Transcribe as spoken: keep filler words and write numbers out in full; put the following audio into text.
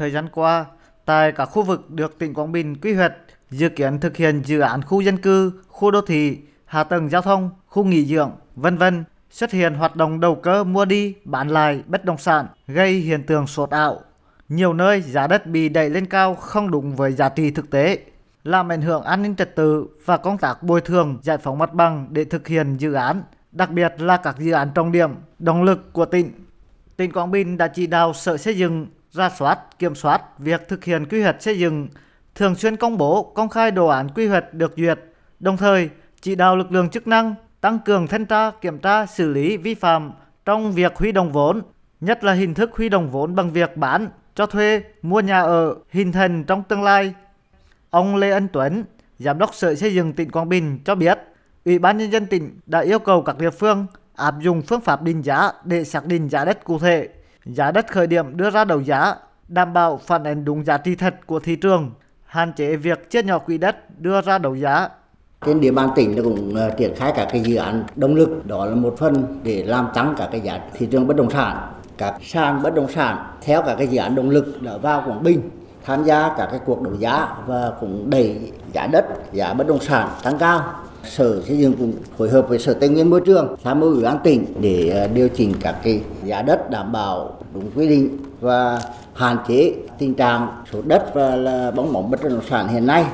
Thời gian qua, tại các khu vực được tỉnh Quảng Bình quy hoạch, dự kiến thực hiện dự án khu dân cư, khu đô thị, hạ tầng giao thông, khu nghỉ dưỡng, vân vân, xuất hiện hoạt động đầu cơ mua đi, bán lại bất động sản, gây hiện tượng sốt ảo. Nhiều nơi giá đất bị đẩy lên cao không đúng với giá trị thực tế, làm ảnh hưởng an ninh trật tự và công tác bồi thường giải phóng mặt bằng để thực hiện dự án, đặc biệt là các dự án trọng điểm, động lực của tỉnh. Tỉnh Quảng Bình đã chỉ đạo Sở Xây dựng rà soát, kiểm soát việc thực hiện quy hoạch xây dựng, thường xuyên công bố, công khai đồ án quy hoạch được duyệt, đồng thời chỉ đạo lực lượng chức năng tăng cường thanh tra, kiểm tra, xử lý vi phạm trong việc huy động vốn, nhất là hình thức huy động vốn bằng việc bán, cho thuê, mua nhà ở hình thành trong tương lai. Ông Lê Anh Tuấn, Giám đốc Sở Xây dựng tỉnh Quảng Bình cho biết, Ủy ban Nhân dân tỉnh đã yêu cầu các địa phương áp dụng phương pháp định giá để xác định giá đất cụ thể, giá đất khởi điểm đưa ra đấu giá, đảm bảo phản ánh đúng giá trị thật của thị trường, hạn chế việc chia nhỏ quỹ đất đưa ra đấu giá. Trên địa bàn tỉnh cũng triển khai các cái dự án động lực, đó là một phần để làm tăng các cái giá thị trường bất động sản. Các sàn bất động sản theo các cái dự án động lực đã vào Quảng Bình tham gia các cái cuộc đấu giá và cũng đẩy giá đất, giá bất động sản tăng cao. Sở Xây dựng cũng phối hợp với Sở Tài nguyên Môi trường tham mưu Ủy ban tỉnh để điều chỉnh các cái giá đất đảm bảo đúng quy định và hạn chế tình trạng sốt đất và là bong bóng bất động sản hiện nay.